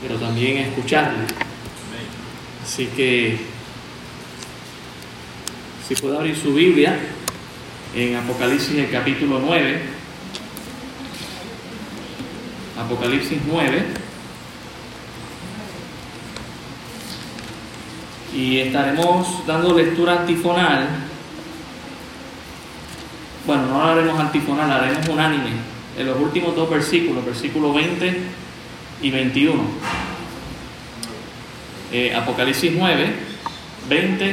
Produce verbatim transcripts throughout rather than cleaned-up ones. pero también escucharle. Así que, si puede abrir su Biblia en Apocalipsis, el capítulo nueve. Apocalipsis nueve. Y estaremos dando lectura antifonal. Bueno, no la haremos antifonal, la haremos unánime. En los últimos dos versículos, versículo veinte y veintiuno. Eh, Apocalipsis nueve, veinte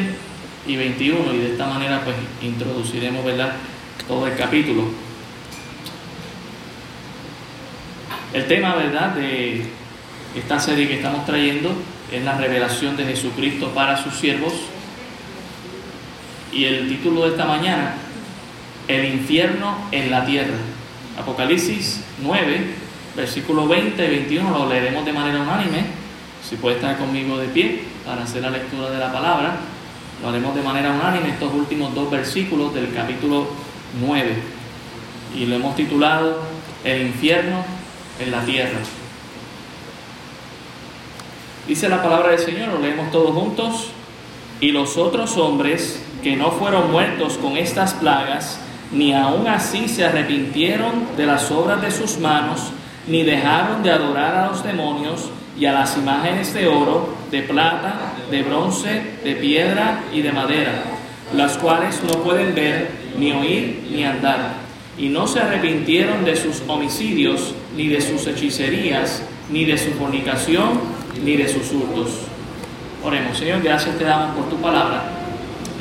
y veintiuno. Y de esta manera pues introduciremos, ¿verdad?, todo el capítulo. El tema, ¿verdad?, de esta serie que estamos trayendo es la revelación de Jesucristo para sus siervos. Y el título de esta mañana: el infierno en la tierra. Apocalipsis nueve, versículo veinte y veintiuno, lo leeremos de manera unánime. Si puede estar conmigo de pie para hacer la lectura de la palabra, lo haremos de manera unánime, estos últimos dos versículos del capítulo nueve, y lo hemos titulado el infierno en la tierra. Dice la palabra del Señor, lo leemos todos juntos: y los otros hombres que no fueron muertos con estas plagas, ni aun así se arrepintieron de las obras de sus manos, ni dejaron de adorar a los demonios y a las imágenes de oro, de plata, de bronce, de piedra y de madera, las cuales no pueden ver, ni oír, ni andar. Y no se arrepintieron de sus homicidios, ni de sus hechicerías, ni de su fornicación, ni de sus hurtos. Oremos. Señor, gracias te damos por tu palabra.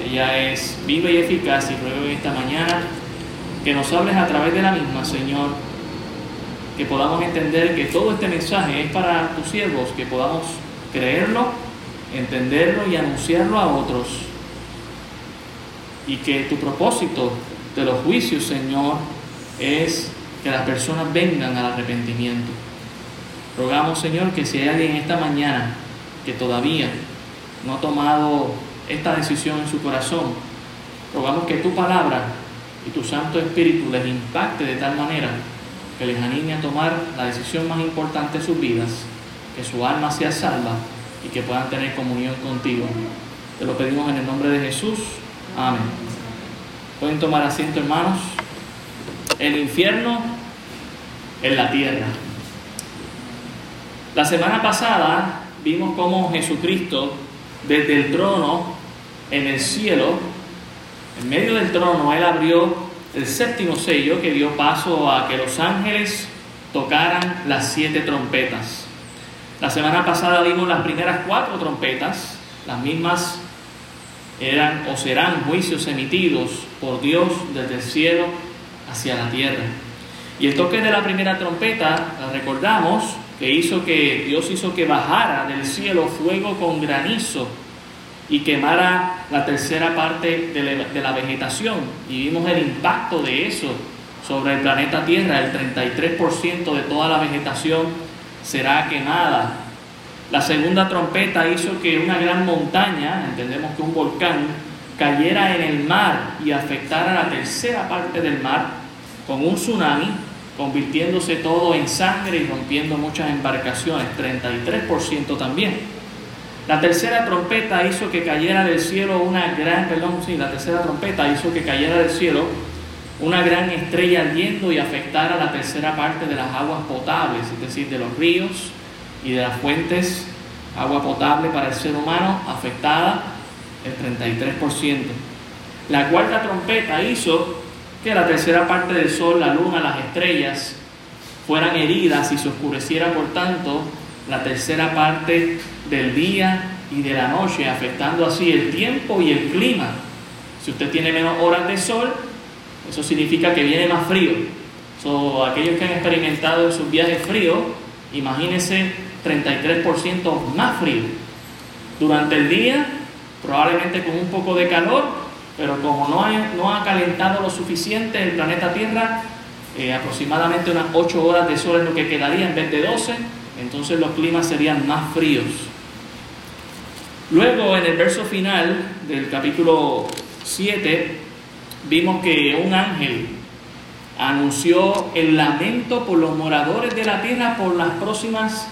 Ella es viva y eficaz, y ruego en esta mañana que nos hables a través de la misma, Señor, que podamos entender que todo este mensaje es para tus siervos, que podamos creerlo, entenderlo y anunciarlo a otros, y que tu propósito de los juicios, Señor, es que las personas vengan al arrepentimiento. Rogamos, Señor, que si hay alguien esta mañana que todavía no ha tomado esta decisión en su corazón, rogamos que tu palabra y tu Santo Espíritu les impacte de tal manera que les anime a tomar la decisión más importante de sus vidas, que su alma sea salva y que puedan tener comunión contigo. Te lo pedimos en el nombre de Jesús. Amén. Pueden tomar asiento, hermanos. El infierno en la tierra. La semana pasada vimos cómo Jesucristo, desde el trono en el cielo, en medio del trono, Él abrió el séptimo sello que dio paso a que los ángeles tocaran las siete trompetas. La semana pasada vimos las primeras cuatro trompetas. Las mismas eran o serán juicios emitidos por Dios desde el cielo hacia la tierra. Y el toque de la primera trompeta, la recordamos, que hizo que Dios hizo que bajara del cielo fuego con granizo y quemara la tercera parte de la vegetación. Y vimos el impacto de eso sobre el planeta Tierra. El treinta y tres por ciento de toda la vegetación será quemada. La segunda trompeta hizo que una gran montaña, entendemos que un volcán, cayera en el mar y afectara la tercera parte del mar con un tsunami, convirtiéndose todo en sangre y rompiendo muchas embarcaciones. treinta y tres por ciento también. La tercera trompeta hizo que cayera del cielo una gran, perdón, sí, la tercera trompeta hizo que cayera del cielo una gran estrella ardiendo y afectara la tercera parte de las aguas potables, es decir, de los ríos y de las fuentes, agua potable para el ser humano, afectada el treinta y tres por ciento. La cuarta trompeta hizo que la tercera parte del sol, la luna, las estrellas fueran heridas y se oscureciera, por tanto, la tercera parte del día y de la noche, afectando así el tiempo y el clima. Si usted tiene menos horas de sol, eso significa que viene más frío. So, aquellos que han experimentado en sus viajes fríos, imagínense treinta y tres por ciento más frío. Durante el día, probablemente con un poco de calor, pero como no, hay, no ha calentado lo suficiente el planeta Tierra, eh, aproximadamente unas ocho horas de sol es lo que quedaría en vez de doce, entonces los climas serían más fríos. Luego, en el verso final del capítulo siete, vimos que un ángel anunció el lamento por los moradores de la tierra por las próximas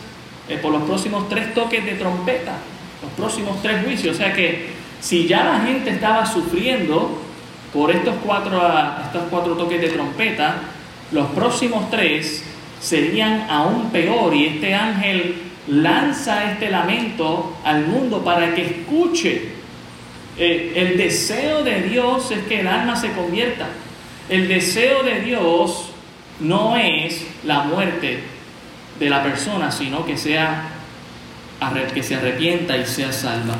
eh, por los próximos tres toques de trompeta, los próximos tres juicios. O sea que si ya la gente estaba sufriendo por estos cuatro, estos cuatro toques de trompeta, los próximos tres serían aún peor, y este ángel lanza este lamento al mundo para que escuche. Eh, el deseo de Dios es que el alma se convierta. El deseo de Dios no es la muerte de la persona, sino que sea que se arrepienta y sea salva.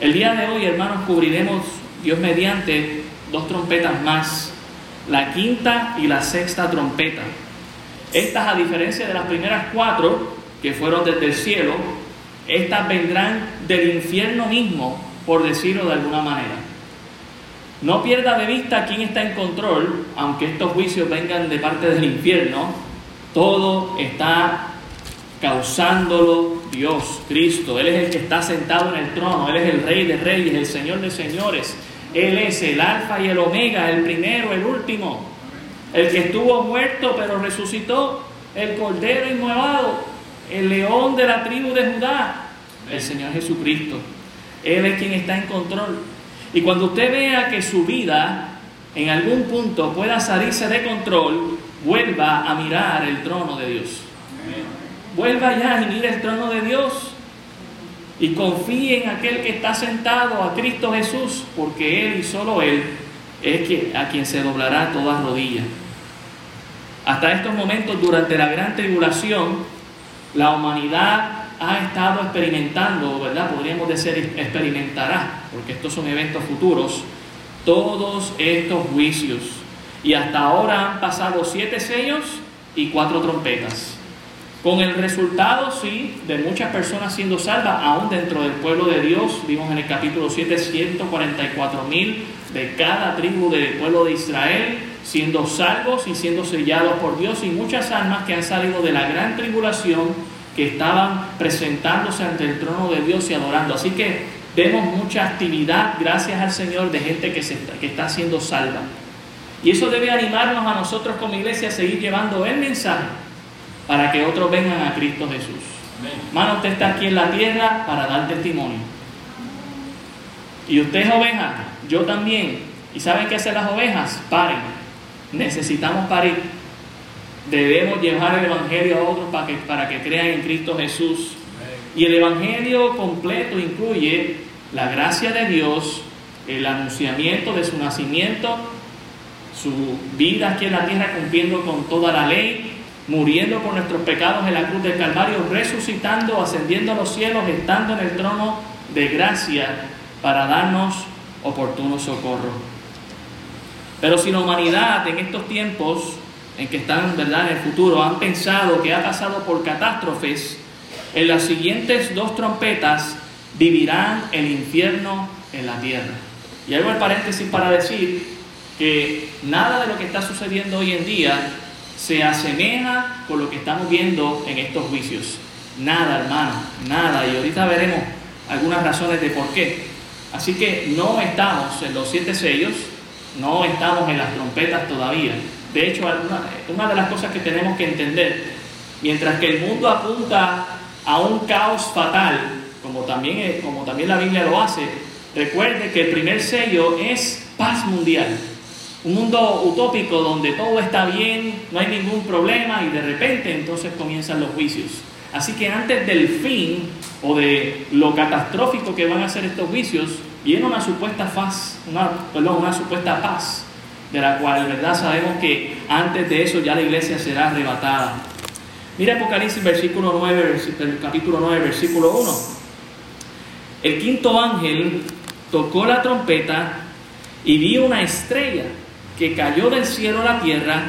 El día de hoy, hermanos, cubriremos, Dios mediante, dos trompetas más, la quinta y la sexta trompeta. Estas, a diferencia de las primeras cuatro que fueron desde el cielo, estas vendrán del infierno mismo, por decirlo de alguna manera. No pierda de vista quién está en control, aunque estos juicios vengan de parte del infierno. Todo está causándolo Dios, Cristo. Él es el que está sentado en el trono. Él es el Rey de Reyes, el Señor de Señores. Él es el Alfa y el Omega, el primero, el último. El que estuvo muerto pero resucitó, el Cordero inmolado, el León de la tribu de Judá, el Señor Jesucristo. Él es quien está en control. Y cuando usted vea que su vida en algún punto pueda salirse de control, vuelva a mirar el trono de Dios. Vuelva ya y mire el trono de Dios. Y confíe en aquel que está sentado, a Cristo Jesús, porque Él y solo Él es quien, a quien se doblará toda rodilla. Hasta estos momentos, durante la gran tribulación, la humanidad ha estado experimentando, ¿verdad? Podríamos decir experimentará, porque estos son eventos futuros, todos estos juicios. Y hasta ahora han pasado siete sellos y cuatro trompetas, con el resultado, sí, de muchas personas siendo salvas, aún dentro del pueblo de Dios. Vimos en el capítulo siete, ciento cuarenta y cuatro mil de cada tribu del pueblo de Israel siendo salvos y siendo sellados por Dios, y muchas almas que han salido de la gran tribulación, que estaban presentándose ante el trono de Dios y adorando. Así que vemos mucha actividad, gracias al Señor, de gente que, se, que está siendo salva. Y eso debe animarnos a nosotros como iglesia a seguir llevando el mensaje para que otros vengan a Cristo Jesús. Hermano, usted está aquí en la tierra para dar testimonio. Y usted es oveja, yo también. ¿Y saben qué hacen las ovejas? Paren. Necesitamos parir. Debemos llevar el Evangelio a otros para que, para que crean en Cristo Jesús. Y el Evangelio completo incluye la gracia de Dios, el anunciamiento de su nacimiento, su vida aquí en la tierra cumpliendo con toda la ley, muriendo por nuestros pecados en la cruz del Calvario, resucitando, ascendiendo a los cielos, estando en el trono de gracia para darnos oportuno socorro. Pero si la humanidad en estos tiempos en que están, ¿verdad?, en el futuro, han pensado que ha pasado por catástrofes, en las siguientes dos trompetas vivirán el infierno en la tierra. Y hago el paréntesis para decir que nada de lo que está sucediendo hoy en día se asemeja con lo que estamos viendo en estos juicios. Nada, hermano, nada. Y ahorita veremos algunas razones de por qué. Así que no estamos en los siete sellos, no estamos en las trompetas todavía. De hecho, una de las cosas que tenemos que entender, mientras que el mundo apunta a un caos fatal, como también, como también la Biblia lo hace, recuerde que el primer sello es paz mundial. Un mundo utópico donde todo está bien, no hay ningún problema, y de repente entonces comienzan los juicios. Así que antes del fin o de lo catastrófico que van a ser estos juicios, viene una supuesta paz, una, perdón, una supuesta paz. De la cual, ¿verdad?, sabemos que antes de eso ya la iglesia será arrebatada. Mira Apocalipsis versículo nueve, capítulo nueve, versículo uno. El quinto ángel tocó la trompeta y vi una estrella que cayó del cielo a la tierra,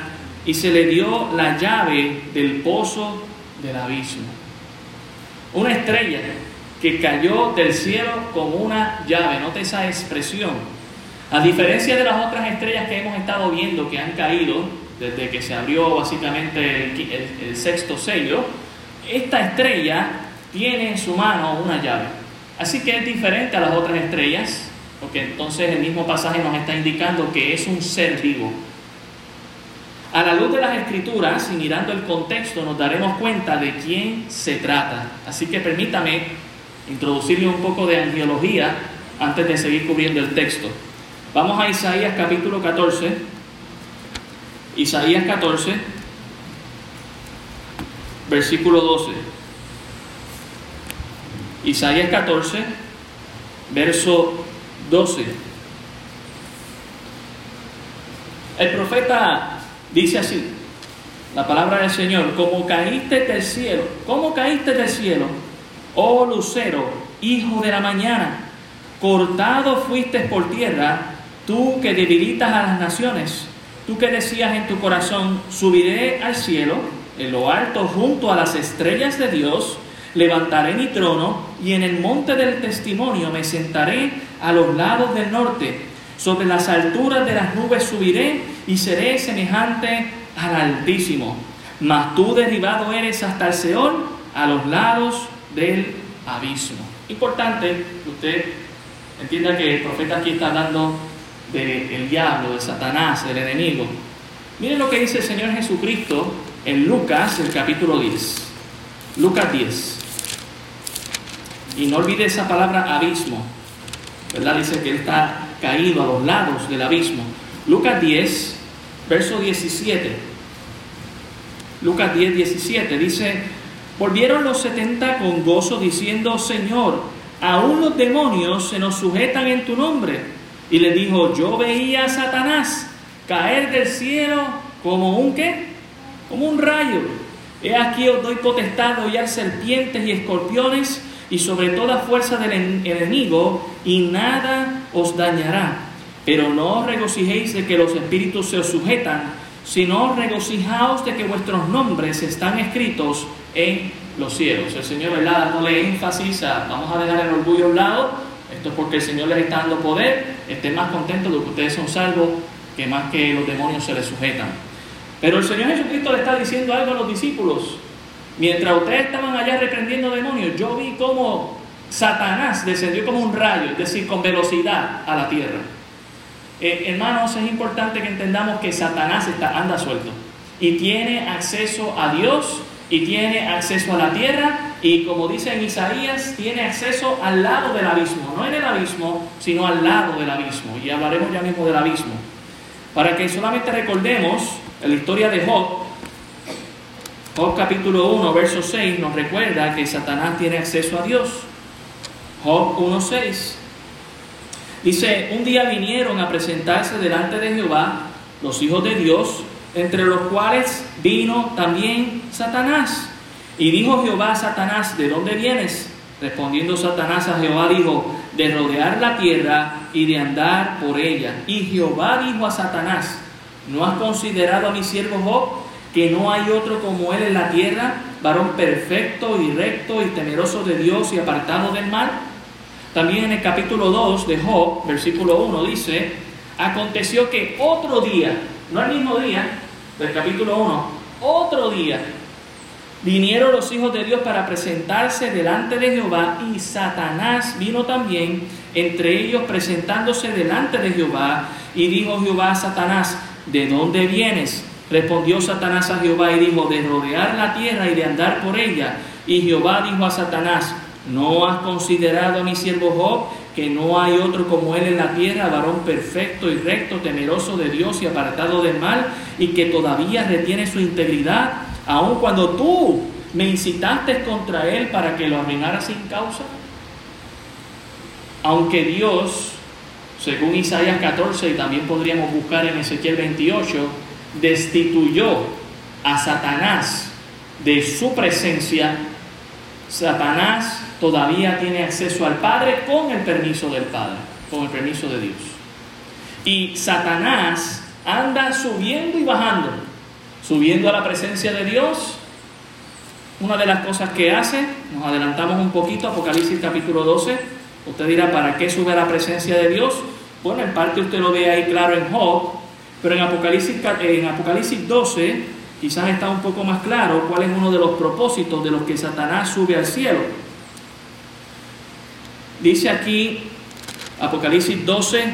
y se le dio la llave del pozo del abismo. Una estrella que cayó del cielo como una llave. Nota esa expresión. A diferencia de las otras estrellas que hemos estado viendo que han caído desde que se abrió básicamente el, el, el sexto sello, esta estrella tiene en su mano una llave. Así que es diferente a las otras estrellas, porque entonces el mismo pasaje nos está indicando que es un ser vivo. A la luz de las Escrituras y mirando el contexto nos daremos cuenta de quién se trata. Así que permítame introducirle un poco de angelología antes de seguir cubriendo el texto. Vamos a Isaías capítulo catorce. Isaías catorce, versículo doce. Isaías catorce, verso doce. El profeta dice así, la palabra del Señor: como caíste del cielo, como caíste del cielo, oh lucero, hijo de la mañana, cortado fuiste por tierra, tú que debilitas a las naciones, tú que decías en tu corazón: subiré al cielo, en lo alto junto a las estrellas de Dios, levantaré mi trono y en el monte del testimonio me sentaré a los lados del norte. Sobre las alturas de las nubes subiré y seré semejante al Altísimo. Mas tú derribado eres hasta el Seol, a los lados del abismo. Importante que usted entienda que el profeta aquí está hablando del diablo, de Satanás, del enemigo. Miren lo que dice el Señor Jesucristo en Lucas, el capítulo diez. Lucas diez. Y no olvide esa palabra abismo, ¿verdad? Dice que él está caído a los lados del abismo. Lucas diez, verso diecisiete. Lucas diez, diecisiete dice: volvieron los setenta con gozo diciendo: Señor, aún los demonios se nos sujetan en tu nombre. Y le dijo: yo veía a Satanás caer del cielo como un ¿qué? Como un rayo. He aquí os doy potestad de hollar serpientes y escorpiones y sobre toda fuerza del enemigo, y nada os dañará. Pero no os regocijéis de que los espíritus se os sujetan, sino regocijaos de que vuestros nombres están escritos en los cielos. El Señor, ¿verdad?, dándole énfasis a: vamos a dejar el orgullo a un lado, esto es porque el Señor les está dando poder, estén más contentos de que ustedes son salvos, que más que los demonios se les sujetan. Pero el Señor Jesucristo le está diciendo algo a los discípulos: mientras ustedes estaban allá reprendiendo demonios, yo vi cómo Satanás descendió como un rayo, es decir, con velocidad a la tierra. Eh, hermanos, es importante que entendamos que Satanás está, anda suelto y tiene acceso a Dios y tiene acceso a la tierra y, como dice en Isaías, tiene acceso al lado del abismo, no en el abismo, sino al lado del abismo, y hablaremos ya mismo del abismo. Para que solamente recordemos la historia de Job, Job capítulo uno, verso seis, nos recuerda que Satanás tiene acceso a Dios. Job uno seis dice: un día vinieron a presentarse delante de Jehová los hijos de Dios, entre los cuales vino también Satanás. Y dijo Jehová a Satanás: ¿de dónde vienes? Respondiendo Satanás a Jehová dijo: de rodear la tierra y de andar por ella. Y Jehová dijo a Satanás: ¿no has considerado a mi siervo Job, que no hay otro como él en la tierra, varón perfecto y recto y temeroso de Dios y apartado del mal? También en el capítulo dos de Job, versículo uno, dice: aconteció que otro día, no el mismo día del capítulo uno, otro día, vinieron los hijos de Dios para presentarse delante de Jehová, y Satanás vino también entre ellos presentándose delante de Jehová. Y dijo Jehová a Satanás: ¿de dónde vienes? Respondió Satanás a Jehová y dijo: de rodear la tierra y de andar por ella. Y Jehová dijo a Satanás: ¿no has considerado a mi siervo Job, que no hay otro como él en la tierra, varón perfecto y recto, temeroso de Dios y apartado del mal, y que todavía retiene su integridad, aun cuando tú me incitaste contra él para que lo arruinara sin causa? Aunque Dios, según Isaías catorce, y también podríamos buscar en Ezequiel veintiocho, destituyó a Satanás de su presencia, Satanás todavía tiene acceso al Padre con el permiso del Padre, con el permiso de Dios. Y Satanás anda subiendo y bajando, subiendo a la presencia de Dios. Una de las cosas que hace, nos adelantamos un poquito, Apocalipsis capítulo doce, usted dirá: ¿para qué sube a la presencia de Dios? Bueno, en parte usted lo ve ahí claro en Job, pero en Apocalipsis, en Apocalipsis doce quizás está un poco más claro cuál es uno de los propósitos de los que Satanás sube al cielo. Dice aquí Apocalipsis doce,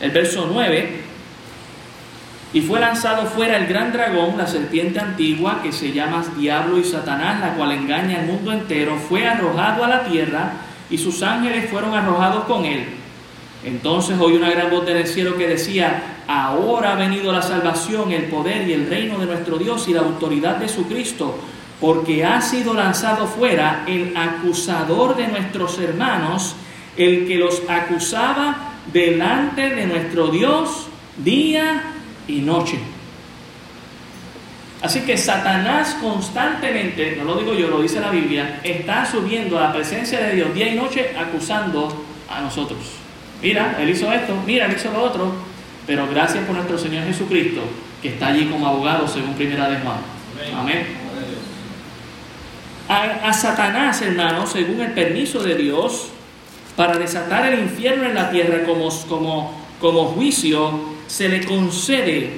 el verso nueve: Y fue lanzado fuera el gran dragón, la serpiente antigua, que se llama Diablo y Satanás, la cual engaña al mundo entero. Fue arrojado a la tierra y sus ángeles fueron arrojados con él. Entonces oí una gran voz del cielo que decía: ahora ha venido la salvación, el poder y el reino de nuestro Dios y la autoridad de su Cristo, porque ha sido lanzado fuera el acusador de nuestros hermanos, el que los acusaba delante de nuestro Dios día y noche. Así que Satanás constantemente, no lo digo yo, lo dice la Biblia, está subiendo a la presencia de Dios día y noche acusando a nosotros. Mira, él hizo esto, mira, él hizo lo otro. Pero gracias por nuestro Señor Jesucristo, que está allí como abogado según Primera de Juan. Amén. A, a Satanás, hermano, según el permiso de Dios, para desatar el infierno en la tierra como, como, como juicio, se le concede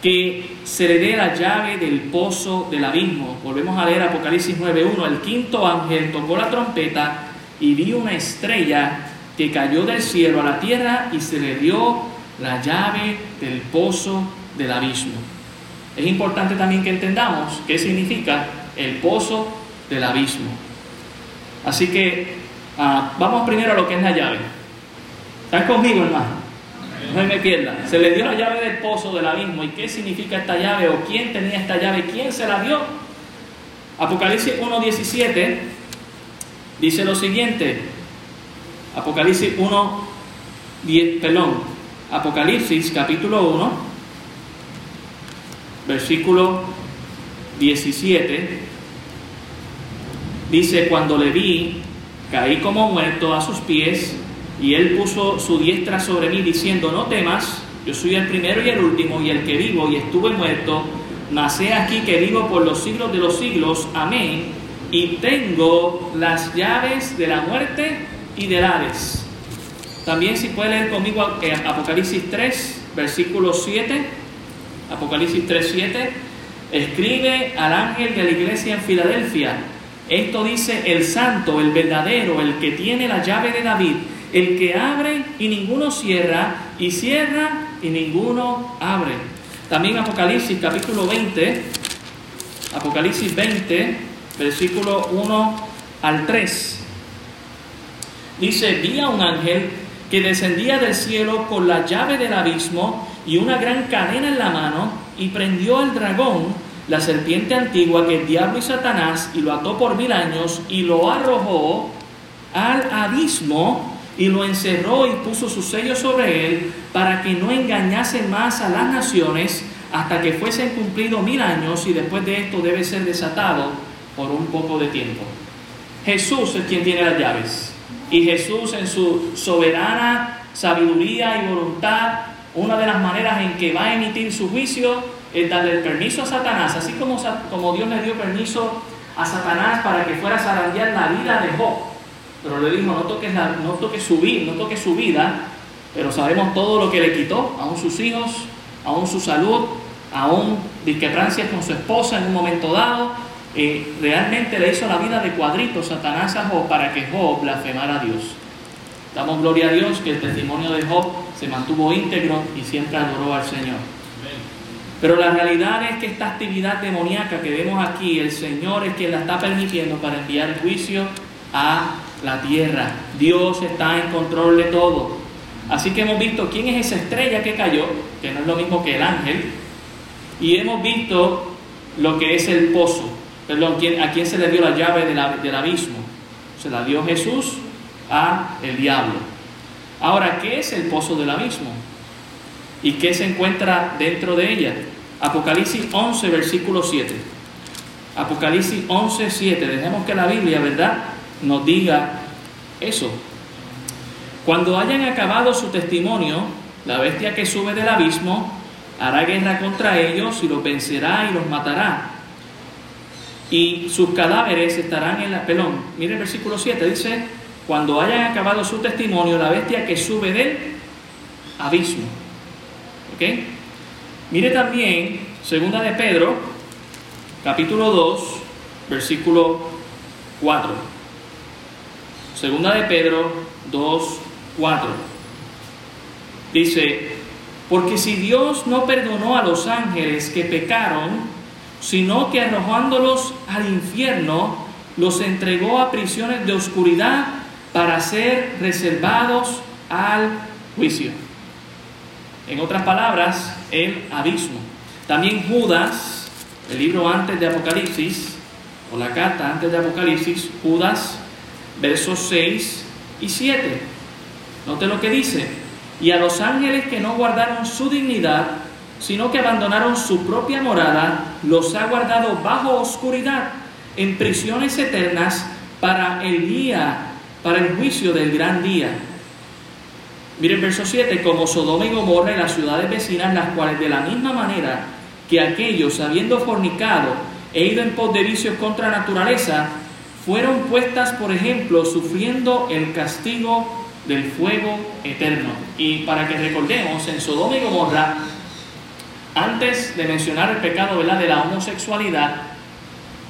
que se le dé la llave del pozo del abismo. Volvemos a leer Apocalipsis nueve uno. El quinto ángel tocó la trompeta y vi una estrella que cayó del cielo a la tierra y se le dio la llave del pozo del abismo. Es importante también que entendamos qué significa el pozo del abismo. Así que ah, vamos primero a lo que es la llave. ¿Están conmigo, hermano? No me pierda. Se le dio la llave del pozo del abismo. ¿Y qué significa esta llave? ¿O quién tenía esta llave? ¿Quién se la dio? Apocalipsis uno diecisiete dice lo siguiente. Apocalipsis uno diez, perdón, Apocalipsis capítulo uno, versículo diecisiete, dice: cuando le vi, caí como muerto a sus pies. Y él puso su diestra sobre mí diciendo: no temas, yo soy el primero y el último y el que vivo, y estuve muerto, mas he aquí que vivo por los siglos de los siglos, amén, y tengo las llaves de la muerte y del Hades. También si puede leer conmigo Apocalipsis tres, versículo siete, Apocalipsis tres siete, escribe al ángel de la iglesia en Filadelfia. Esto dice el santo, el verdadero, el que tiene la llave de David, el que abre y ninguno cierra, y cierra y ninguno abre. También Apocalipsis capítulo veinte, Apocalipsis veinte, versículo uno al tres. Dice: vi a un ángel que descendía del cielo con la llave del abismo y una gran cadena en la mano, y prendió al dragón, la serpiente antigua, que es Diablo y Satanás, y lo ató por mil años, y lo arrojó al abismo, y lo encerró y puso su sello sobre él, para que no engañase más a las naciones hasta que fuesen cumplidos mil años, y después de esto debe ser desatado por un poco de tiempo. Jesús es quien tiene las llaves, y Jesús, en su soberana sabiduría y voluntad, una de las maneras en que va a emitir su juicio es darle el permiso a Satanás, así como, como Dios le dio permiso a Satanás para que fuera a zarandear la vida de Job. Pero le dijo: no toques, la, no, toques su, no toques su vida, pero sabemos todo lo que le quitó, aún sus hijos, aún su salud, aún discrepancias con su esposa en un momento dado. Eh, realmente le hizo la vida de cuadritos Satanás a Job para que Job blasfemara a Dios. Damos gloria a Dios que el testimonio de Job se mantuvo íntegro y siempre adoró al Señor. Pero la realidad es que esta actividad demoníaca que vemos aquí, el Señor es quien la está permitiendo para enviar el juicio a la tierra. Dios está en control de todo. Así que hemos visto quién es esa estrella que cayó, que no es lo mismo que el ángel, y hemos visto lo que es el pozo, perdón, a quién se le dio la llave del, del abismo. Se la dio Jesús a el diablo. Ahora, ¿qué es el pozo del abismo? ¿Y qué se encuentra dentro de ella? Apocalipsis once, versículo siete. Apocalipsis once, siete. Dejemos que la Biblia, ¿verdad?, nos diga eso. Cuando hayan acabado su testimonio, la bestia que sube del abismo hará guerra contra ellos y los vencerá y los matará. Y sus cadáveres estarán en la... Perdón, mire el versículo siete, dice: cuando hayan acabado su testimonio, la bestia que sube del abismo. ¿Ok? Mire también segunda de Pedro, capítulo dos, versículo cuatro. Segunda de Pedro dos cuatro dice: Porque si Dios no perdonó a los ángeles que pecaron, sino que arrojándolos al infierno, los entregó a prisiones de oscuridad para ser reservados al juicio. En otras palabras, el abismo. También Judas, el libro antes de Apocalipsis, o la carta antes de Apocalipsis, Judas, versos seis y siete. Note lo que dice. Y a los ángeles que no guardaron su dignidad, sino que abandonaron su propia morada, los ha guardado bajo oscuridad, en prisiones eternas, para el día, para el juicio del gran día. Miren verso siete, como Sodoma y Gomorra y las ciudades vecinas, las cuales de la misma manera que aquellos, habiendo fornicado e ido en pos de vicios contra naturaleza, fueron puestas por ejemplo, sufriendo el castigo del fuego eterno. Y para que recordemos, en Sodoma y Gomorra, antes de mencionar el pecado, ¿verdad?, de la homosexualidad,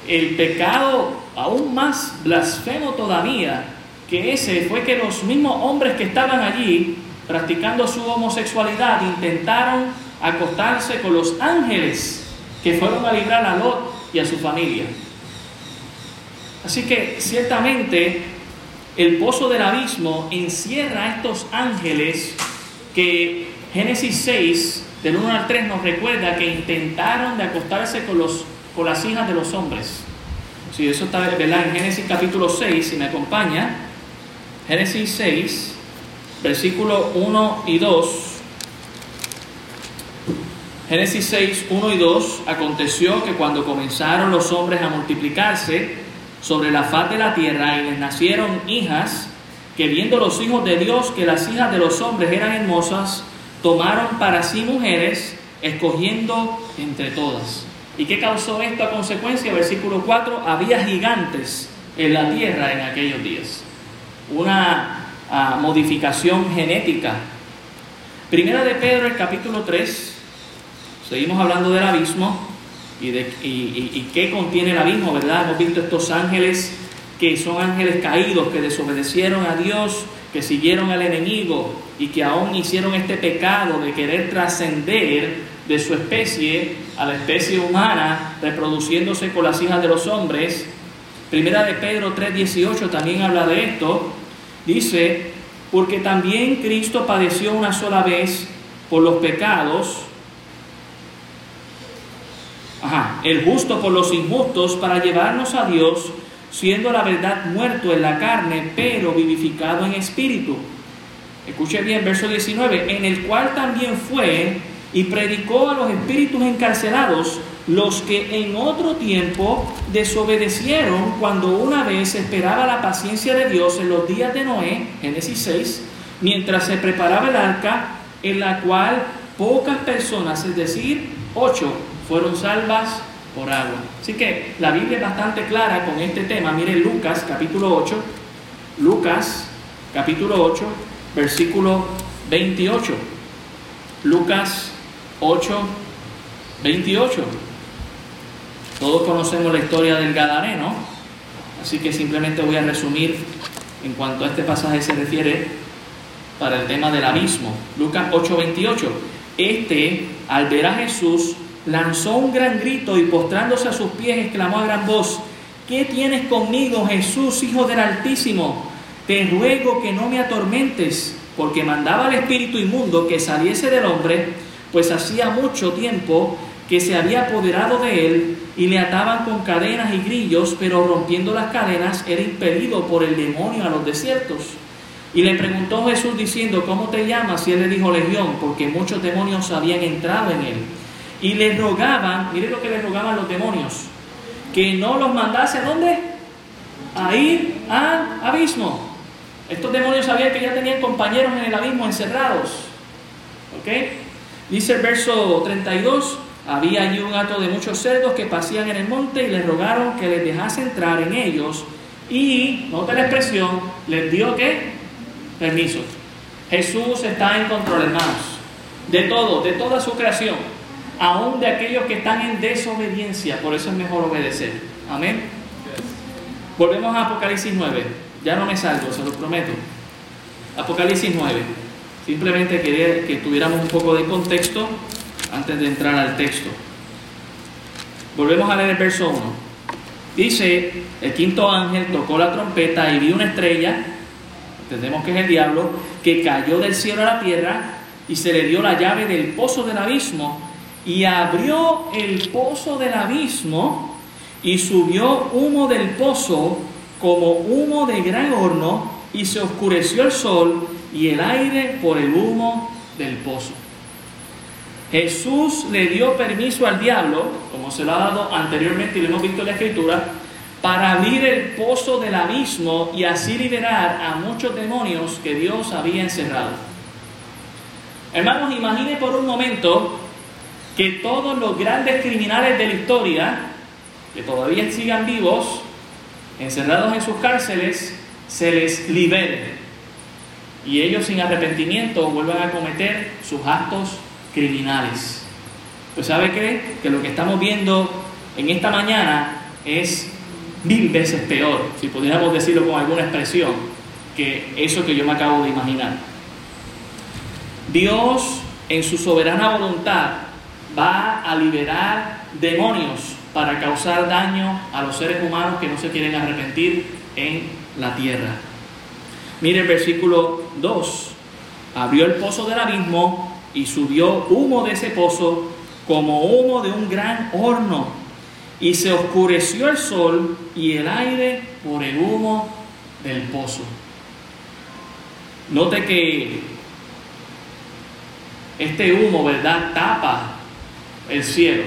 el pecado aún más blasfemo todavía que ese fue que los mismos hombres que estaban allí practicando su homosexualidad intentaron acostarse con los ángeles que fueron a librar a Lot y a su familia. Así que ciertamente el pozo del abismo encierra a estos ángeles que Génesis seis del uno al tres nos recuerda que intentaron de acostarse con los con las hijas de los hombres. Si sí, eso está, ¿verdad?, en Génesis capítulo seis, si me acompaña, Génesis seis, versículo uno y dos. Génesis seis, uno y dos. Aconteció que cuando comenzaron los hombres a multiplicarse sobre la faz de la tierra y les nacieron hijas, que viendo los hijos de Dios que las hijas de los hombres eran hermosas, tomaron para sí mujeres, escogiendo entre todas. ¿Y qué causó esto a consecuencia? Versículo cuatro, había gigantes en la tierra en aquellos días. Una uh, modificación genética. Primera de Pedro, el capítulo tres, seguimos hablando del abismo y, de, y, y, y qué contiene el abismo, ¿verdad? Hemos visto estos ángeles que son ángeles caídos, que desobedecieron a Dios, que siguieron al enemigo y que aún hicieron este pecado de querer trascender de su especie a la especie humana, reproduciéndose con las hijas de los hombres. Primera de Pedro tres dieciocho también habla de esto. Dice, porque también Cristo padeció una sola vez por los pecados, ajá, el justo por los injustos, para llevarnos a Dios, siendo la verdad muerto en la carne, pero vivificado en espíritu. Escuche bien, verso diecinueve, en el cual también fue y predicó a los espíritus encarcelados, los que en otro tiempo desobedecieron cuando una vez esperaba la paciencia de Dios en los días de Noé, Génesis seis, mientras se preparaba el arca, en la cual pocas personas, es decir, ocho, fueron salvas por agua. Así que la Biblia es bastante clara con este tema. Miren Lucas capítulo ocho, Lucas capítulo ocho, versículo veintiocho. Lucas ocho, veintiocho. Todos conocemos la historia del gadareno, así que simplemente voy a resumir en cuanto a este pasaje se refiere para el tema del abismo. Lucas ocho, veintiocho. Este, al ver a Jesús, lanzó un gran grito y postrándose a sus pies exclamó a gran voz: ¿Qué tienes conmigo, Jesús, Hijo del Altísimo? Te ruego que no me atormentes. Porque mandaba al espíritu inmundo que saliese del hombre, pues hacía mucho tiempo que se había apoderado de él, y le ataban con cadenas y grillos, pero rompiendo las cadenas era impelido por el demonio a los desiertos. Y le preguntó Jesús diciendo, ¿cómo te llamas? Y él le dijo Legión, porque muchos demonios habían entrado en él. Y le rogaban, mire lo que le rogaban los demonios, que no los mandase, ¿a dónde? A ir al abismo. Estos demonios sabían que ya tenían compañeros en el abismo encerrados. ¿Ok? Dice el verso treinta y dos, había allí un hato de muchos cerdos que pasían en el monte y les rogaron que les dejase entrar en ellos. Y, nota la expresión, les dio ¿qué? Permiso. Jesús está en control, hermanos. De todo, de toda su creación. Aún de aquellos que están en desobediencia. Por eso es mejor obedecer. Amén. Volvemos a Apocalipsis nueve. Ya no me salgo, se lo prometo. Apocalipsis nueve. Simplemente quería que tuviéramos un poco de contexto antes de entrar al texto. Volvemos a leer el verso uno. Dice, el quinto ángel tocó la trompeta y vi una estrella, entendemos que es el diablo, que cayó del cielo a la tierra y se le dio la llave del pozo del abismo y abrió el pozo del abismo y subió humo del pozo como humo de gran horno y se oscureció el sol y el aire por el humo del pozo. Jesús le dio permiso al diablo, como se lo ha dado anteriormente y lo hemos visto en la Escritura, para abrir el pozo del abismo y así liberar a muchos demonios que Dios había encerrado. Hermanos, imaginen por un momento que todos los grandes criminales de la historia, que todavía sigan vivos, encerrados en sus cárceles, se les libere. Y ellos sin arrepentimiento vuelvan a cometer sus actos criminales. Pues ¿sabe qué? Que lo que estamos viendo en esta mañana es mil veces peor, si pudiéramos decirlo con alguna expresión, que eso que yo me acabo de imaginar. Dios, en su soberana voluntad, va a liberar demonios para causar daño a los seres humanos que no se quieren arrepentir en la tierra. Mire el versículo dos. Abrió el pozo del abismo y subió humo de ese pozo como humo de un gran horno. Y se oscureció el sol y el aire por el humo del pozo. Note que este humo, ¿verdad?, tapa el cielo.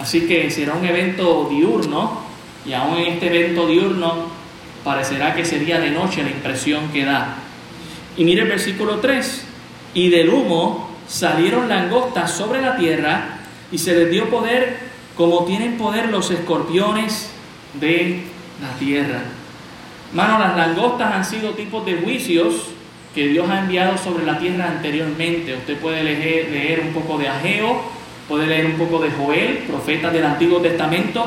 Así que será un evento diurno y aún en este evento diurno parecerá que sería de noche la impresión que da. Y mire el versículo tres. Y del humo salieron langostas sobre la tierra y se les dio poder como tienen poder los escorpiones de la tierra. Hermano, las langostas han sido tipos de juicios que Dios ha enviado sobre la tierra anteriormente. Usted puede leer, leer un poco de Ageo, puede leer un poco de Joel, profetas del Antiguo Testamento,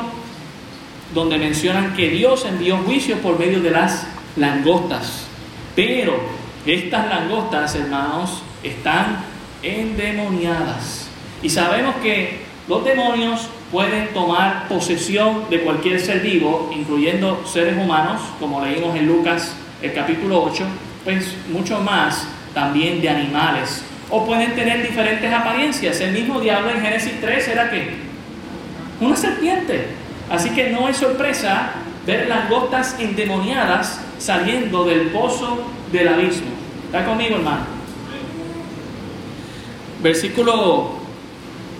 donde mencionan que Dios envió juicios por medio de las langostas. Pero estas langostas, hermanos, están endemoniadas. Y sabemos que los demonios pueden tomar posesión de cualquier ser vivo, incluyendo seres humanos, como leímos en Lucas el capítulo ocho, pues mucho más también de animales. O pueden tener diferentes apariencias. El mismo diablo en Génesis tres era ¿qué? Una serpiente. Así que no es sorpresa ver langostas endemoniadas saliendo del pozo del abismo. ¿Está conmigo, hermano? Versículo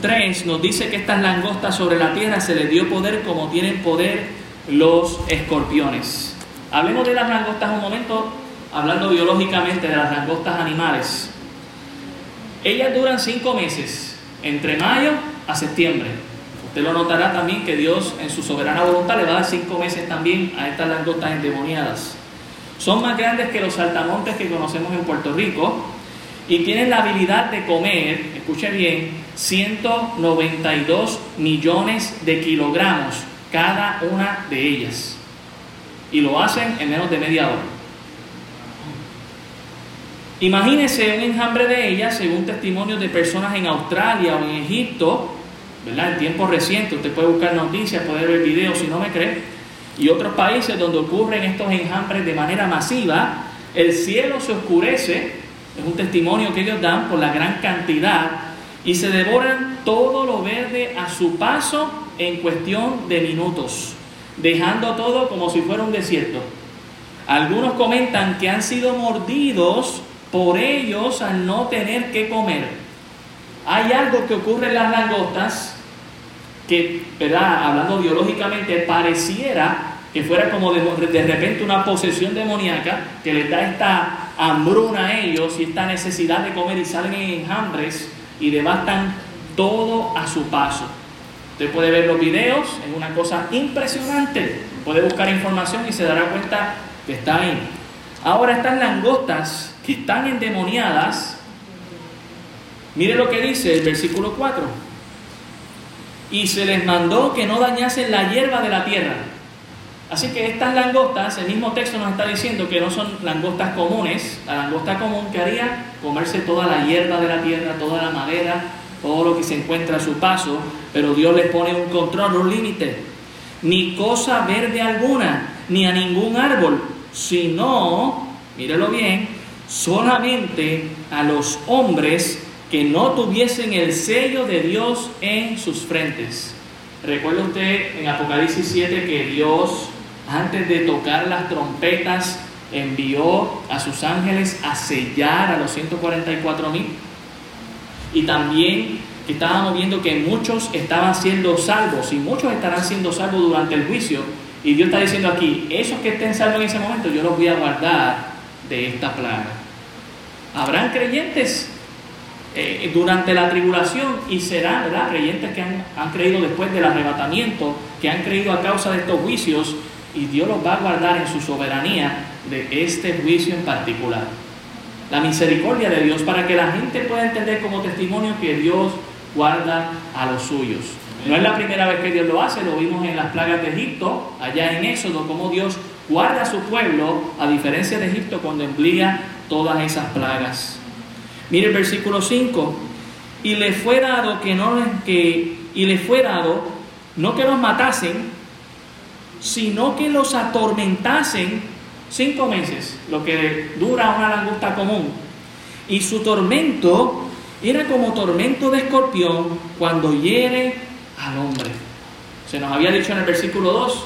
tres nos dice que estas langostas sobre la tierra se les dio poder como tienen poder los escorpiones. Hablemos de las langostas un momento, hablando biológicamente de las langostas animales. Ellas duran cinco meses, entre mayo a septiembre. Usted lo notará también que Dios en su soberana voluntad le va a dar cinco meses también a estas langostas endemoniadas. Son más grandes que los saltamontes que conocemos en Puerto Rico y tienen la habilidad de comer, escuche bien, ciento noventa y dos millones de kilogramos cada una de ellas. Y lo hacen en menos de media hora. Imagínense un enjambre de ellas, según testimonios de personas en Australia o en Egipto, ¿verdad? En tiempos recientes, usted puede buscar noticias, puede ver videos si no me cree, y otros países donde ocurren estos enjambres de manera masiva, el cielo se oscurece, es un testimonio que ellos dan por la gran cantidad, y se devoran todo lo verde a su paso en cuestión de minutos, dejando todo como si fuera un desierto. Algunos comentan que han sido mordidos por ellos al no tener que comer. Hay algo que ocurre en las langostas que, ¿verdad?, hablando biológicamente, pareciera que fuera como de, de repente una posesión demoníaca que les da esta hambruna a ellos y esta necesidad de comer y salen en enjambres y devastan todo a su paso. Usted puede ver los videos, es una cosa impresionante. Puede buscar información y se dará cuenta que está ahí. Ahora estas langostas que están endemoniadas, mire lo que dice el versículo cuatro. Y se les mandó que no dañasen la hierba de la tierra, Así que estas langostas, el mismo texto nos está diciendo que no son langostas comunes. La langosta común, que haría? Comerse toda la hierba de la tierra, toda la madera, todo lo que se encuentra a su paso, pero Dios les pone un control, un límite. Ni cosa verde alguna, ni a ningún árbol, sino, mírelo bien, solamente a los hombres que no tuviesen el sello de Dios en sus frentes. Recuerda usted en Apocalipsis siete que Dios, antes de tocar las trompetas, envió a sus ángeles a sellar a los ciento cuarenta y cuatro mil. Y también estábamos viendo que muchos estaban siendo salvos, y muchos estarán siendo salvos durante el juicio. Y Dios está diciendo aquí, esos que estén salvos en ese momento, yo los voy a guardar de esta plaga. Habrán creyentes eh, durante la tribulación, y serán, ¿verdad?, creyentes que han, han creído después del arrebatamiento, que han creído a causa de estos juicios, y Dios los va a guardar en su soberanía de este juicio en particular. La misericordia de Dios, para que la gente pueda entender como testimonio que Dios guarda a los suyos. No es la primera vez que Dios lo hace, lo vimos en las plagas de Egipto, allá en Éxodo, cómo Dios guarda a su pueblo, a diferencia de Egipto, cuando emplea todas esas plagas. Mire el versículo cinco. Y le fue dado que no que, y le fue dado no que los matasen, sino que los atormentasen cinco meses, lo que dura una langosta común. Y su tormento era como tormento de escorpión cuando hiere al hombre. Se nos había dicho en el versículo dos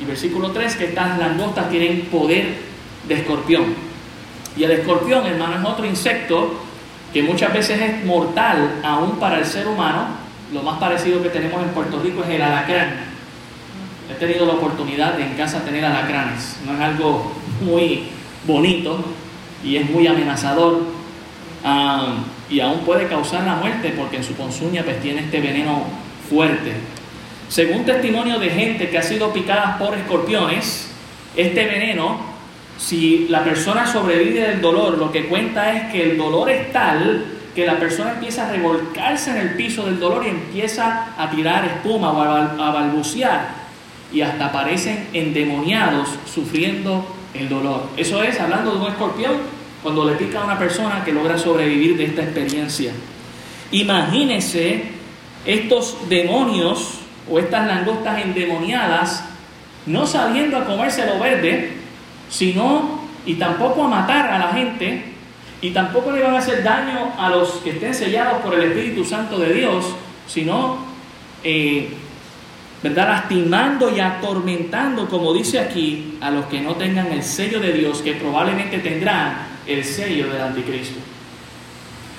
y versículo tres que estas langostas tienen poder de escorpión. Y el escorpión, hermano, es otro insecto que muchas veces es mortal aún para el ser humano. Lo más parecido que tenemos en Puerto Rico es el alacrán. He tenido la oportunidad de en casa tener alacranes. No es algo muy bonito y es muy amenazador. Ah, y aún puede causar la muerte porque en su ponzoña pues tiene este veneno fuerte. Según testimonio de gente que ha sido picada por escorpiones, este veneno, si la persona sobrevive del dolor, lo que cuenta es que el dolor es tal que la persona empieza a revolcarse en el piso del dolor y empieza a tirar espuma o a balbucear. Y hasta parecen endemoniados sufriendo el dolor. Eso es, hablando de un escorpión, cuando le pica a una persona que logra sobrevivir de esta experiencia. Imagínense estos demonios o estas langostas endemoniadas no saliendo a comerse lo verde, sino y tampoco a matar a la gente, y tampoco le van a hacer daño a los que estén sellados por el Espíritu Santo de Dios, sino... Eh, ¿verdad? Lastimando y atormentando, como dice aquí, a los que no tengan el sello de Dios, que probablemente tendrán el sello del anticristo.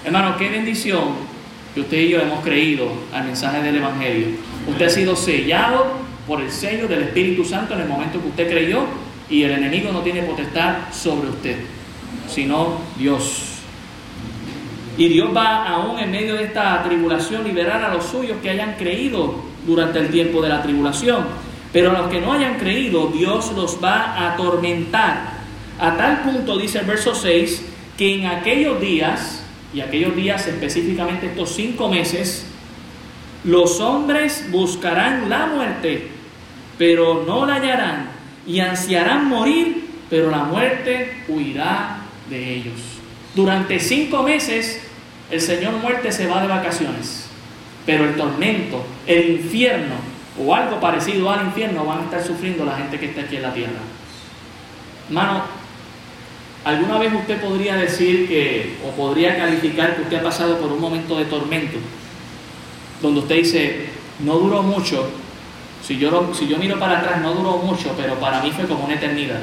Hermano, qué bendición que usted y yo hemos creído al mensaje del Evangelio. Usted ha sido sellado por el sello del Espíritu Santo en el momento que usted creyó, y el enemigo no tiene potestad sobre usted, sino Dios. Y Dios va aún en medio de esta tribulación liberar a los suyos que hayan creído durante el tiempo de la tribulación, pero a los que no hayan creído, Dios los va a atormentar a tal punto, dice el verso seis, que en aquellos días, y aquellos días específicamente estos cinco meses, los hombres buscarán la muerte, pero no la hallarán, y ansiarán morir, pero la muerte huirá de ellos. Durante cinco meses, el Señor Muerte se va de vacaciones. Pero el tormento, el infierno o algo parecido al infierno van a estar sufriendo la gente que está aquí en la tierra. Hermano, ¿alguna vez usted podría decir que o podría calificar que usted ha pasado por un momento de tormento? Donde usted dice, no duró mucho, si yo, si yo miro para atrás no duró mucho, pero para mí fue como una eternidad.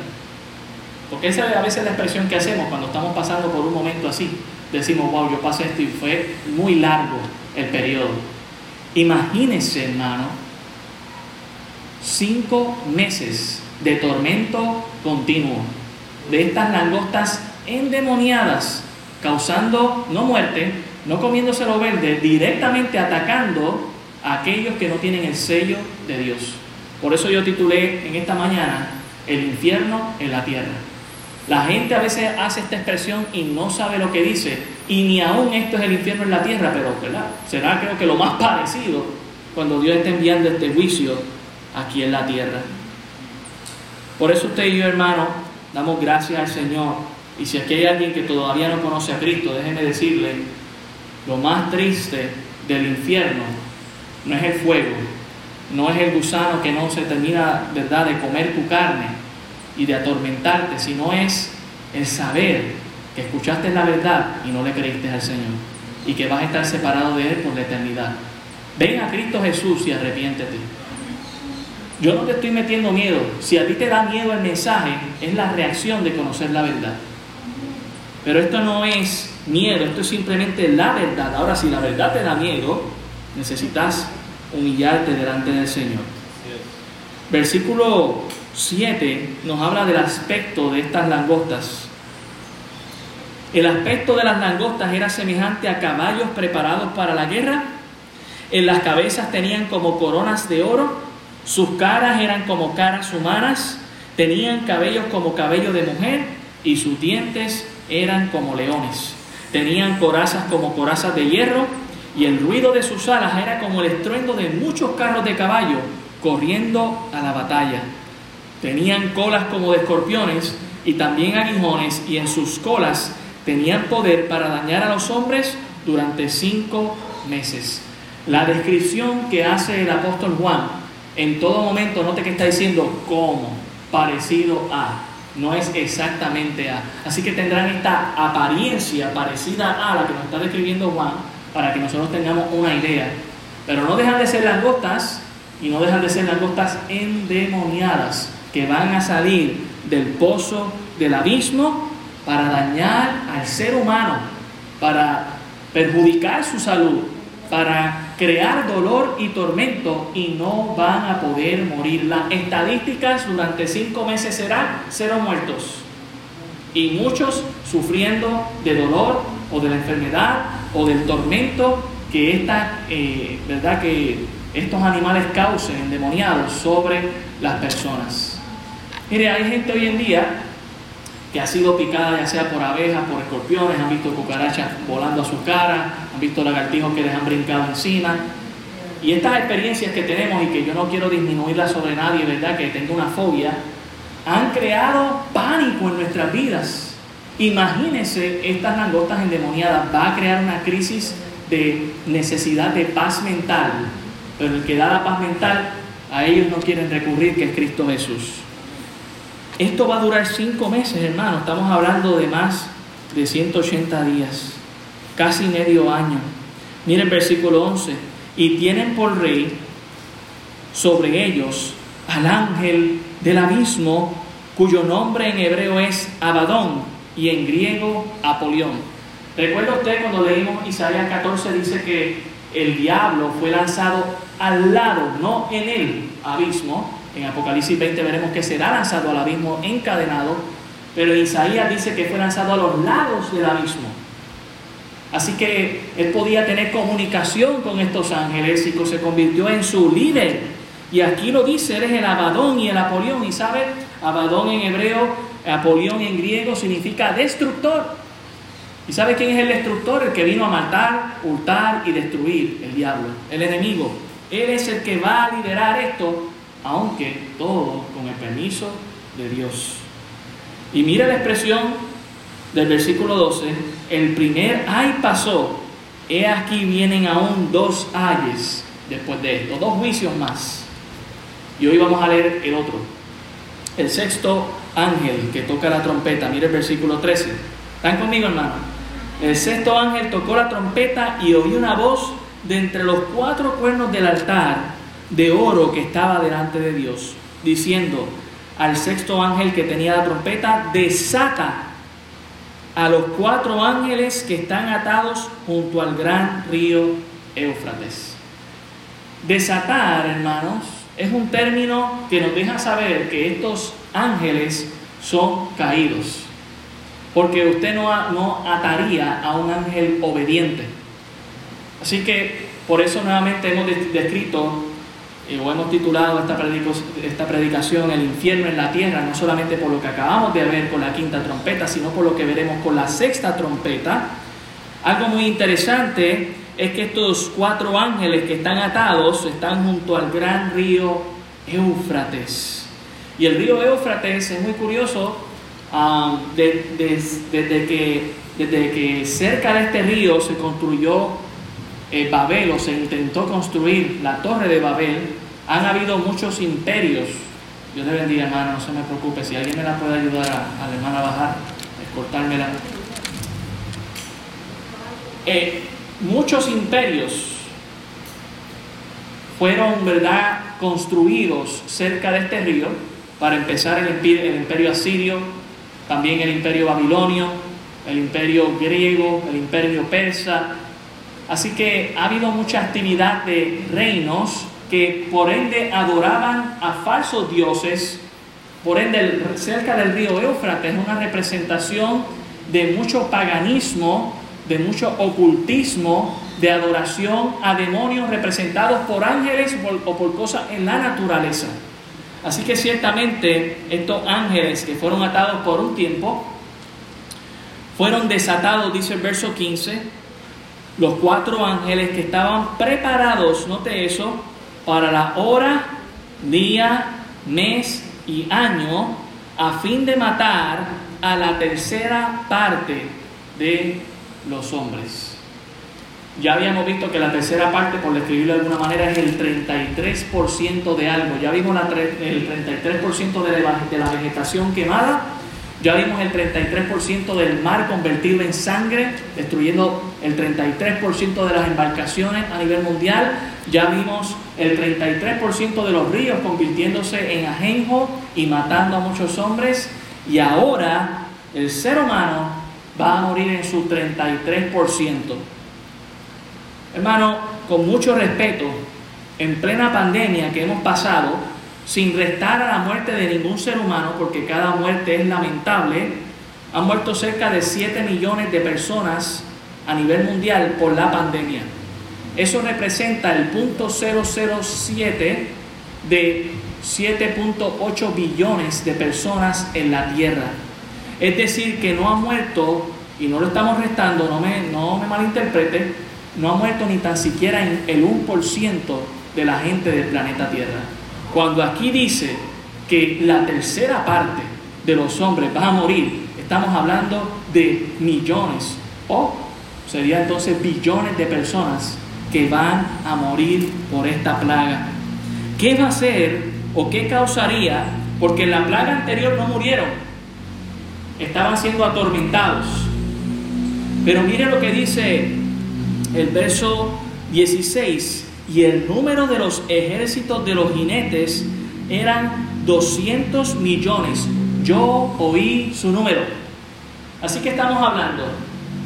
Porque esa es a veces la expresión que hacemos cuando estamos pasando por un momento así. Decimos, wow, yo pasé esto y fue muy largo el periodo. Imagínense, hermano, cinco meses de tormento continuo de estas langostas endemoniadas, causando no muerte, no comiéndose lo verde, directamente atacando a aquellos que no tienen el sello de Dios. Por eso yo titulé en esta mañana, el infierno en la tierra. La gente a veces hace esta expresión y no sabe lo que dice, y ni aún esto es el infierno en la tierra, pero ¿verdad? Será creo que lo más parecido cuando Dios está enviando este juicio aquí en la tierra. Por eso usted y yo, hermano, damos gracias al Señor. Y si aquí hay alguien que todavía no conoce a Cristo, déjeme decirle, lo más triste del infierno no es el fuego, no es el gusano que no se termina, ¿verdad?, de comer tu carne y de atormentarte, sino es el saber que escuchaste la verdad y no le creíste al Señor y que vas a estar separado de Él por la eternidad. Ven a Cristo Jesús y arrepiéntete. Yo no te estoy metiendo miedo. Si a ti te da miedo el mensaje, es la reacción de conocer la verdad. Pero esto no es miedo, esto es simplemente la verdad. Ahora, si la verdad te da miedo, necesitas humillarte delante del Señor. Versículo siete nos habla del aspecto de estas langostas. El aspecto de las langostas era semejante a caballos preparados para la guerra. En las cabezas tenían como coronas de oro, sus caras eran como caras humanas, tenían cabellos como cabello de mujer y sus dientes eran como leones. Tenían corazas como corazas de hierro y el ruido de sus alas era como el estruendo de muchos carros de caballo corriendo a la batalla. Tenían colas como de escorpiones y también aguijones, y en sus colas tenían poder para dañar a los hombres durante cinco meses. La descripción que hace el apóstol Juan en todo momento, note que está diciendo como, parecido a, no es exactamente a. Así que tendrán esta apariencia parecida a la que nos está describiendo Juan para que nosotros tengamos una idea. Pero no dejan de ser langostas, y no dejan de ser langostas endemoniadas que van a salir del pozo del abismo para dañar al ser humano, para perjudicar su salud, para crear dolor y tormento, y no van a poder morir. Las estadísticas durante cinco meses serán cero muertos y muchos sufriendo de dolor o de la enfermedad o del tormento que esta, eh, verdad que estos animales causen, endemoniados, sobre las personas. Mire, hay gente hoy en día que ha sido picada ya sea por abejas, por escorpiones, han visto cucarachas volando a su cara, han visto lagartijos que les han brincado encima. Y estas experiencias que tenemos, y que yo no quiero disminuirlas sobre nadie, ¿verdad?, que tenga una fobia, han creado pánico en nuestras vidas. Imagínense estas langostas endemoniadas, va a crear una crisis de necesidad de paz mental, pero el que da la paz mental, a ellos no quieren recurrir, que es Cristo Jesús. Esto va a durar cinco meses, hermano. Estamos hablando de más de ciento ochenta días, casi medio año. Miren el versículo once. Y tienen por rey sobre ellos al ángel del abismo, cuyo nombre en hebreo es Abadón y en griego Apolión. ¿Recuerda usted cuando leímos Isaías catorce? Dice que el diablo fue lanzado al lado, no en el abismo. En Apocalipsis veinte veremos que será lanzado al abismo encadenado, pero Isaías dice que fue lanzado a los lados del abismo. Así que él podía tener comunicación con estos ángeles y se convirtió en su líder. Y aquí lo dice, él es el Abadón y el Apolión. Y sabe, Abadón en hebreo, Apolión en griego, significa destructor. ¿Y sabe quién es el destructor? El que vino a matar, hurtar y destruir, el diablo, el enemigo. Él es el que va a liderar esto, aunque todo con el permiso de Dios. Y mira la expresión del versículo doce. El primer ay pasó, he aquí vienen aún dos ayes después de esto, dos juicios más. Y hoy vamos a leer el otro, el sexto ángel que toca la trompeta. Mira el versículo trece. ¿Están conmigo, hermano? El sexto ángel tocó la trompeta y oí una voz de entre los cuatro cuernos del altar de oro que estaba delante de Dios, diciendo al sexto ángel que tenía la trompeta: desata a los cuatro ángeles que están atados junto al gran río Éufrates. Desatar, hermanos, es un término que nos deja saber que estos ángeles son caídos. Porque usted no, no ataría a un ángel obediente. Así que por eso nuevamente hemos descrito eh, o hemos titulado esta, predico, esta predicación El infierno en la tierra, no solamente por lo que acabamos de ver con la quinta trompeta, sino por lo que veremos con la sexta trompeta. Algo muy interesante es que estos cuatro ángeles que están atados están junto al gran río Éufrates. Y el río Éufrates es muy curioso, um, de, de, desde, que, desde que cerca de este río se construyó eh, Babel, o se intentó construir la torre de Babel, han habido muchos imperios. Dios le bendiga, hermano, no se me preocupe. Si alguien me la puede ayudar a, a la hermana a bajar, a cortármela. Eh, muchos imperios fueron, ¿verdad?, construidos cerca de este río. Para empezar, el imperio, el imperio asirio, también el imperio babilonio, el imperio griego, el imperio persa. Así que ha habido mucha actividad de reinos que por ende adoraban a falsos dioses. Por ende, cerca del río Éufrates es una representación de mucho paganismo, de mucho ocultismo, de adoración a demonios representados por ángeles o por cosas en la naturaleza. Así que ciertamente estos ángeles que fueron atados por un tiempo, fueron desatados, dice el verso quince, los cuatro ángeles que estaban preparados, note eso, para la hora, día, mes y año, a fin de matar a la tercera parte de los hombres. Ya habíamos visto que la tercera parte, por describirlo de alguna manera, es el treinta y tres por ciento de algo. Ya vimos la tre- el treinta y tres por ciento de la, de la vegetación quemada. Ya vimos el treinta y tres por ciento del mar convertido en sangre, destruyendo el treinta y tres por ciento de las embarcaciones a nivel mundial. Ya vimos el treinta y tres por ciento de los ríos convirtiéndose en ajenjo y matando a muchos hombres. Y ahora el ser humano va a morir en su treinta y tres por ciento. Hermano, con mucho respeto, en plena pandemia que hemos pasado, sin restar a la muerte de ningún ser humano, porque cada muerte es lamentable, han muerto cerca de siete millones de personas a nivel mundial por la pandemia. Eso representa el cero punto cero cero siete de siete punto ocho billones de personas en la Tierra. Es decir, que no ha muerto, y no lo estamos restando, no me, no me malinterprete, no ha muerto ni tan siquiera en el uno por ciento de la gente del planeta Tierra. Cuando aquí dice que la tercera parte de los hombres va a morir, estamos hablando de millones, o sería entonces billones de personas que van a morir por esta plaga. ¿Qué va a ser o qué causaría? Porque en la plaga anterior no murieron, estaban siendo atormentados. Pero mire lo que dice el verso dieciséis, y el número de los ejércitos de los jinetes eran doscientos millones. Yo oí su número. Así que estamos hablando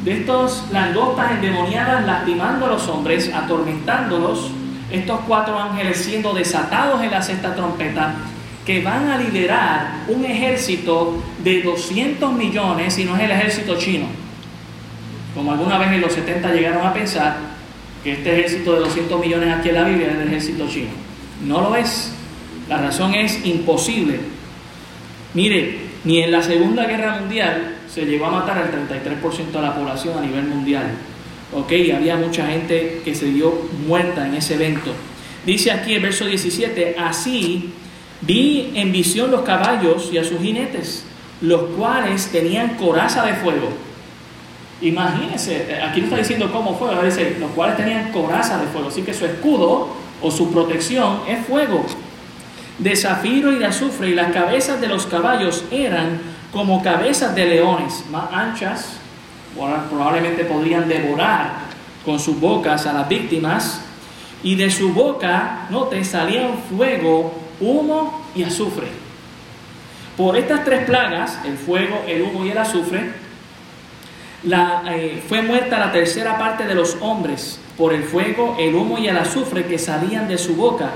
de estos langostas endemoniadas lastimando a los hombres, atormentándolos, estos cuatro ángeles siendo desatados en la sexta trompeta, que van a liderar un ejército de doscientos millones, y no es el ejército chino, como alguna vez en los setenta llegaron a pensar que este ejército de doscientos millones aquí en la Biblia es el ejército chino. No lo es. La razón es imposible. Mire, ni en la Segunda Guerra Mundial se llegó a matar al treinta y tres por ciento de la población a nivel mundial. Ok, había mucha gente que se dio muerta en ese evento. Dice aquí el verso diecisiete, así vi en visión los caballos y a sus jinetes, los cuales tenían coraza de fuego. Imagínense, aquí no está diciendo cómo fuego, dice, los cuales tenían coraza de fuego, así que su escudo o su protección es fuego, de zafiro y de azufre, y las cabezas de los caballos eran como cabezas de leones, más anchas, probablemente podrían devorar con sus bocas a las víctimas, y de su boca, note, salían fuego, humo y azufre. Por estas tres plagas, el fuego, el humo y el azufre, La, eh, fue muerta la tercera parte de los hombres por el fuego, el humo y el azufre que salían de su boca,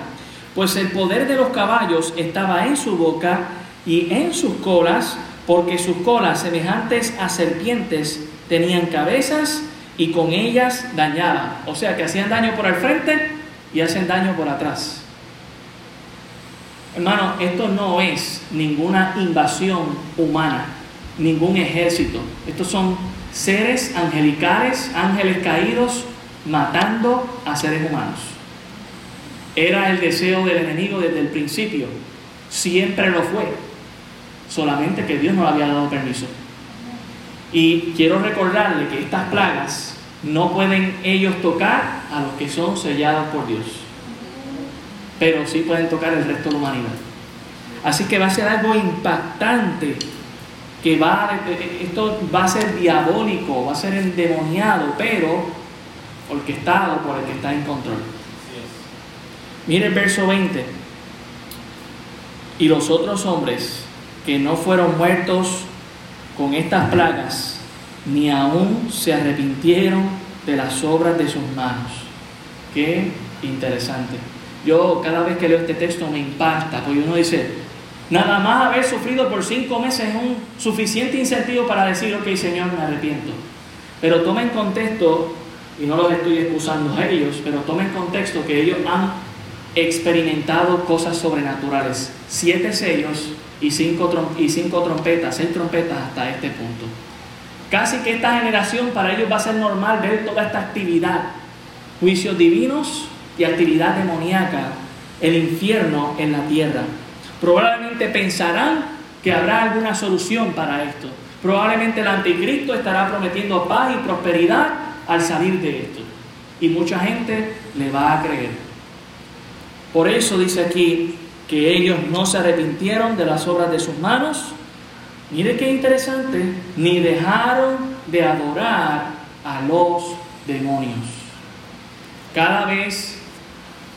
pues el poder de los caballos estaba en su boca y en sus colas, porque sus colas, semejantes a serpientes, tenían cabezas y con ellas dañaban. O sea que hacían daño por el frente y hacen daño por atrás. Hermano, esto no es ninguna invasión humana, ningún ejército. Estos son seres angelicales, ángeles caídos, matando a seres humanos. Era el deseo del enemigo desde el principio, Siempre lo fue, solamente que Dios no le había dado permiso. Y quiero recordarle que estas plagas no pueden ellos tocar a los que son sellados por Dios, pero sí pueden tocar el resto de la humanidad. Así que va a ser algo impactante, que va, esto va a ser diabólico, va a ser endemoniado, pero orquestado por el que está en control. Mire el verso veinte. Y los otros hombres que no fueron muertos con estas plagas, ni aún se arrepintieron de las obras de sus manos. Qué interesante. Yo cada vez que leo este texto me impacta, porque uno dice, nada más haber sufrido por cinco meses es un suficiente incentivo para decir, ok, Señor, me arrepiento. Pero toma en contexto, y no los estoy excusando a ellos, pero toma en contexto que ellos han experimentado cosas sobrenaturales, siete sellos y cinco, trom- y cinco trompetas, seis trompetas hasta este punto. Casi que esta generación para ellos va a ser normal ver toda esta actividad, juicios divinos y actividad demoníaca, el infierno en la tierra. Probablemente pensarán que habrá alguna solución para esto. Probablemente el anticristo estará prometiendo paz y prosperidad al salir de esto. Y mucha gente le va a creer. Por eso dice aquí que ellos no se arrepintieron de las obras de sus manos. Mire qué interesante, ni dejaron de adorar a los demonios. Cada vez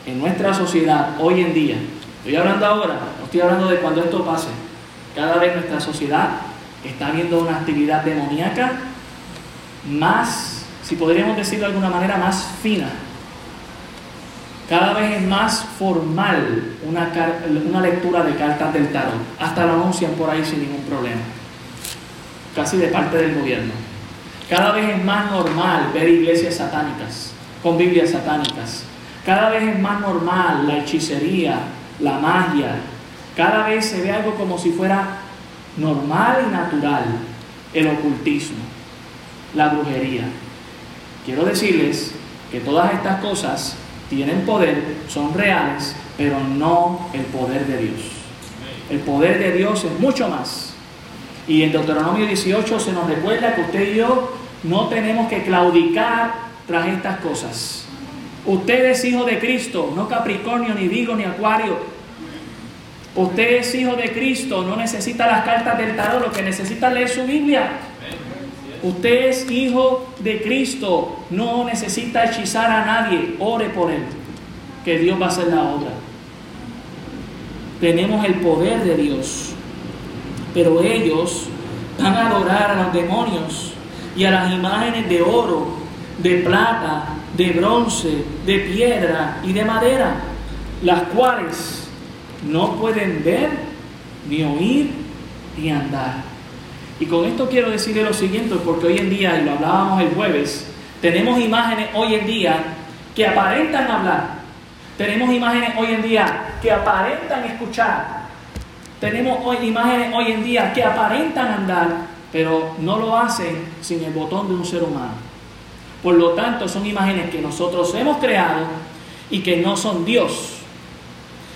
en nuestra sociedad, hoy en día, estoy hablando ahora, no estoy hablando de cuando esto pase, cada vez nuestra sociedad está viendo una actividad demoníaca más, si podríamos decirlo de alguna manera, más fina. Cada vez es más formal una, car- una lectura de cartas del tarot. Hasta lo anuncian por ahí sin ningún problema. Casi de parte del gobierno. Cada vez es más normal ver iglesias satánicas, con Biblias satánicas. Cada vez es más normal la hechicería, la magia. Cada vez se ve algo como si fuera normal y natural. El ocultismo, la brujería. Quiero decirles que todas estas cosas tienen poder, son reales, pero no el poder de Dios. El poder de Dios es mucho más. Y en Deuteronomio dieciocho se nos recuerda que usted y yo no tenemos que claudicar tras estas cosas. Usted es hijo de Cristo, no Capricornio, ni Virgo, ni Acuario. Usted es hijo de Cristo, no necesita las cartas del tarot, lo que necesita es leer su Biblia. Usted es hijo de Cristo, no necesita hechizar a nadie, ore por él, que Dios va a hacer la obra. Tenemos el poder de Dios, pero ellos van a adorar a los demonios y a las imágenes de oro, de plata, de bronce, de piedra y de madera, las cuales no pueden ver, ni oír, ni andar. Y con esto quiero decirle lo siguiente, porque hoy en día, y lo hablábamos el jueves, tenemos imágenes hoy en día que aparentan hablar. Tenemos imágenes hoy en día que aparentan escuchar. Tenemos hoy, imágenes hoy en día que aparentan andar, pero no lo hacen sin el botón de un ser humano. Por lo tanto, son imágenes que nosotros hemos creado y que no son Dios,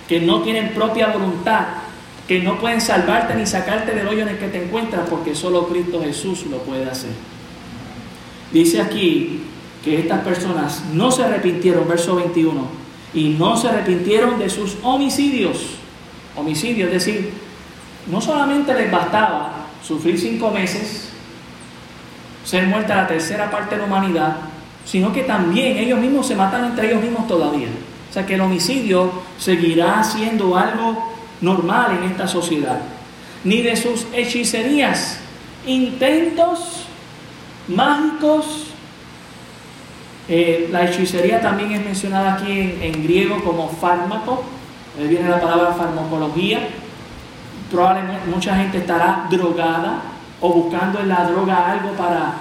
que no tienen propia voluntad, que no pueden salvarte ni sacarte del hoyo en el que te encuentras, porque solo Cristo Jesús lo puede hacer. Dice aquí que estas personas no se arrepintieron, verso veintiuno, y no se arrepintieron de sus homicidios. Homicidio, es decir, no solamente les bastaba sufrir cinco meses, ser muerta la tercera parte de la humanidad, sino que también ellos mismos se matan entre ellos mismos todavía. O sea que el homicidio seguirá siendo algo normal en esta sociedad, ni de sus hechicerías, intentos mágicos. Eh, la hechicería también es mencionada aquí en, en griego como fármaco, ahí viene la palabra farmacología. Probablemente mucha gente estará drogada o buscando en la droga algo para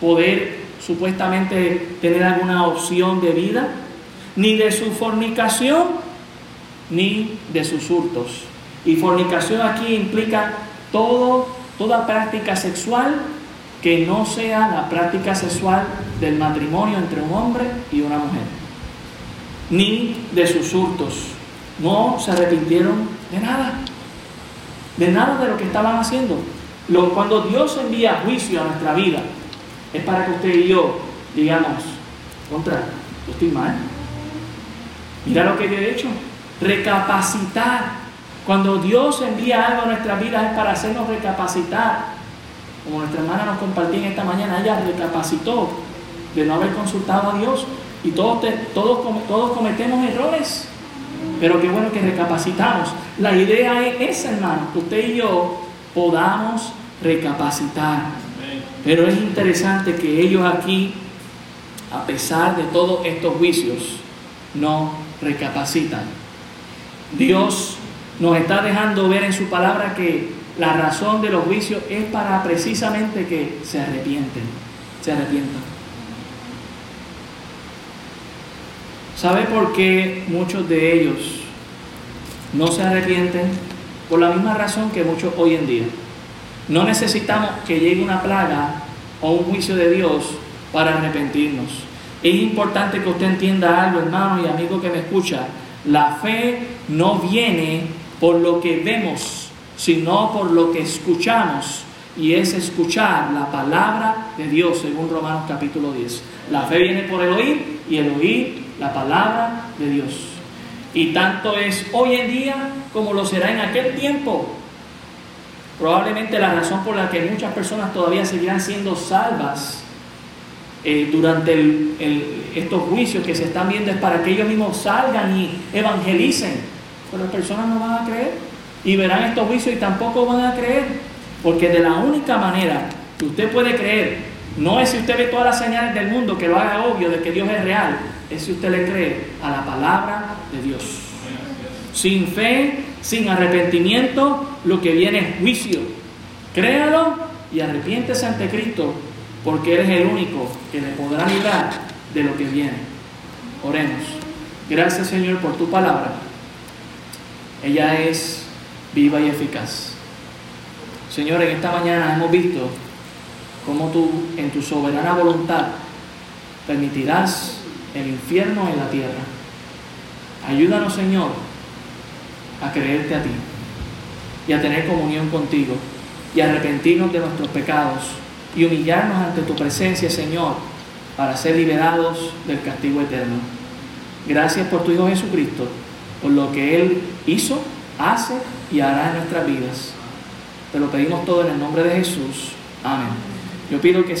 poder supuestamente tener alguna opción de vida, ni de su fornicación, ni de sus hurtos. Y fornicación aquí implica todo, toda práctica sexual que no sea la práctica sexual del matrimonio entre un hombre y una mujer, ni de sus hurtos. No se arrepintieron De nada. De nada de lo que estaban haciendo. Lo, cuando Dios envía juicio a nuestra vida, es para que usted y yo digamos, contra, yo estoy mal. Mira lo que yo he hecho. Recapacitar. Cuando Dios envía algo a nuestras vidas es para hacernos recapacitar. Como nuestra hermana nos compartía en esta mañana, ella recapacitó de no haber consultado a Dios. Y todos, te, todos, todos cometemos errores. Pero qué bueno que recapacitamos. La idea es esa, hermano, que usted y yo podamos recapacitar. Pero es interesante que ellos aquí, a pesar de todos estos juicios, no recapacitan. Dios nos está dejando ver en su palabra que la razón de los juicios es para precisamente que se arrepienten, se arrepientan. ¿Sabe por qué muchos de ellos no se arrepienten? Por la misma razón que muchos hoy en día. No necesitamos que llegue una plaga o un juicio de Dios para arrepentirnos. Es importante que usted entienda algo, hermano y amigo que me escucha. La fe no viene por lo que vemos, sino por lo que escuchamos. Y es escuchar la palabra de Dios, según Romanos capítulo diez. La fe viene por el oír, y el oír la palabra de Dios. Y tanto es hoy en día como lo será en aquel tiempo. Probablemente la razón por la que muchas personas todavía seguirán siendo salvas eh, durante el, el, estos juicios que se están viendo es para que ellos mismos salgan y evangelicen. Pero las personas no van a creer y verán estos juicios y tampoco van a creer. Porque de la única manera que usted puede creer, no es si usted ve todas las señales del mundo que lo haga obvio de que Dios es real, es si usted le cree a la palabra de Dios. Sin fe, sin arrepentimiento, lo que viene es juicio. Créalo y arrepiéntese ante Cristo, porque Él es el único que le podrá librar de lo que viene. Oremos. Gracias, Señor, por tu palabra. Ella es viva y eficaz. Señor, en esta mañana hemos visto cómo tú, en tu soberana voluntad, permitirás el infierno en la tierra. Ayúdanos, Señor, a creerte a ti y a tener comunión contigo y arrepentirnos de nuestros pecados y humillarnos ante tu presencia, Señor, para ser liberados del castigo eterno. Gracias por tu Hijo Jesucristo, por lo que Él hizo, hace y hará en nuestras vidas. Te lo pedimos todo en el nombre de Jesús. Amén. Yo pido que